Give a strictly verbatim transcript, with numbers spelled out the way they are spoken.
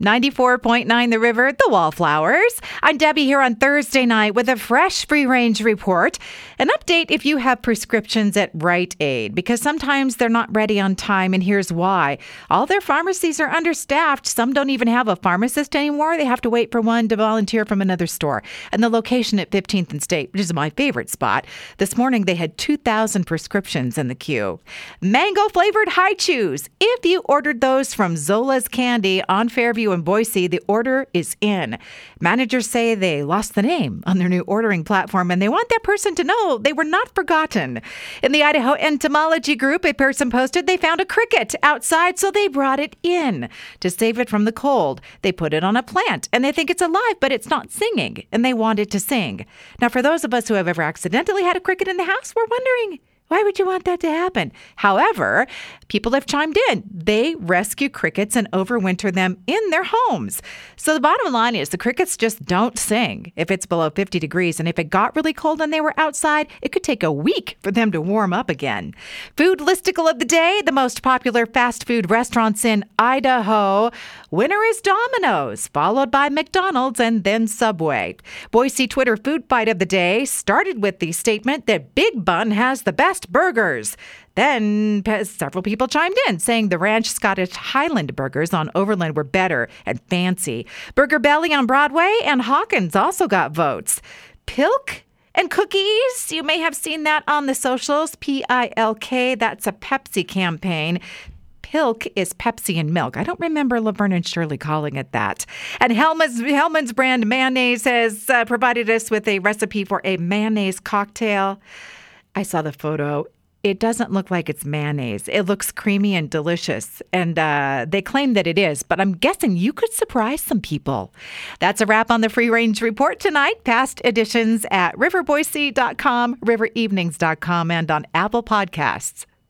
ninety-four point nine The River, The Wallflowers. I'm Debbie here on Thursday night with a fresh free-range report. An update if you have prescriptions at Rite Aid, because sometimes they're not ready on time, and here's why. All their pharmacies are understaffed. Some don't even have a pharmacist anymore. They have to wait for one to volunteer from another store. And the location at fifteenth and State, which is my favorite spot, this morning they had two thousand prescriptions in the queue. Mango-flavored high chews. If you ordered those from Zola's Candy on Fairview in Boise, the order is in. Managers say they lost the name on their new ordering platform, and they want that person to know they were not forgotten. In the Idaho Entomology Group, a person posted they found a cricket outside, so they brought it in. To save it from the cold, they put it on a plant, and they think it's alive, but it's not singing, and they want it to sing. Now, for those of us who have ever accidentally had a cricket in the house, we're wondering, why would you want that to happen? However, people have chimed in. They rescue crickets and overwinter them in their homes. So the bottom line is the crickets just don't sing if it's below fifty degrees. And if it got really cold and they were outside, it could take a week for them to warm up again. Food listicle of the day, the most popular fast food restaurants in Idaho. Winner is Domino's, followed by McDonald's and then Subway. Boise Twitter food fight of the day started with the statement that Big Bun has the best burgers. Then several people chimed in saying the Ranch Scottish Highland burgers on Overland were better and fancy. Burger Belly on Broadway and Hawkins also got votes. Pilk and cookies, you may have seen that on the socials. P I L K, that's a Pepsi campaign. Pilk is Pepsi and milk. I don't remember Laverne and Shirley calling it that. And Hellmann's, Hellmann's brand mayonnaise has uh, provided us with a recipe for a mayonnaise cocktail. I saw the photo. It doesn't look like it's mayonnaise. It looks creamy and delicious. And uh, they claim that it is, but I'm guessing you could surprise some people. That's a wrap on the Free Range Report tonight. Past editions at river boise dot com, river evenings dot com, and on Apple Podcasts.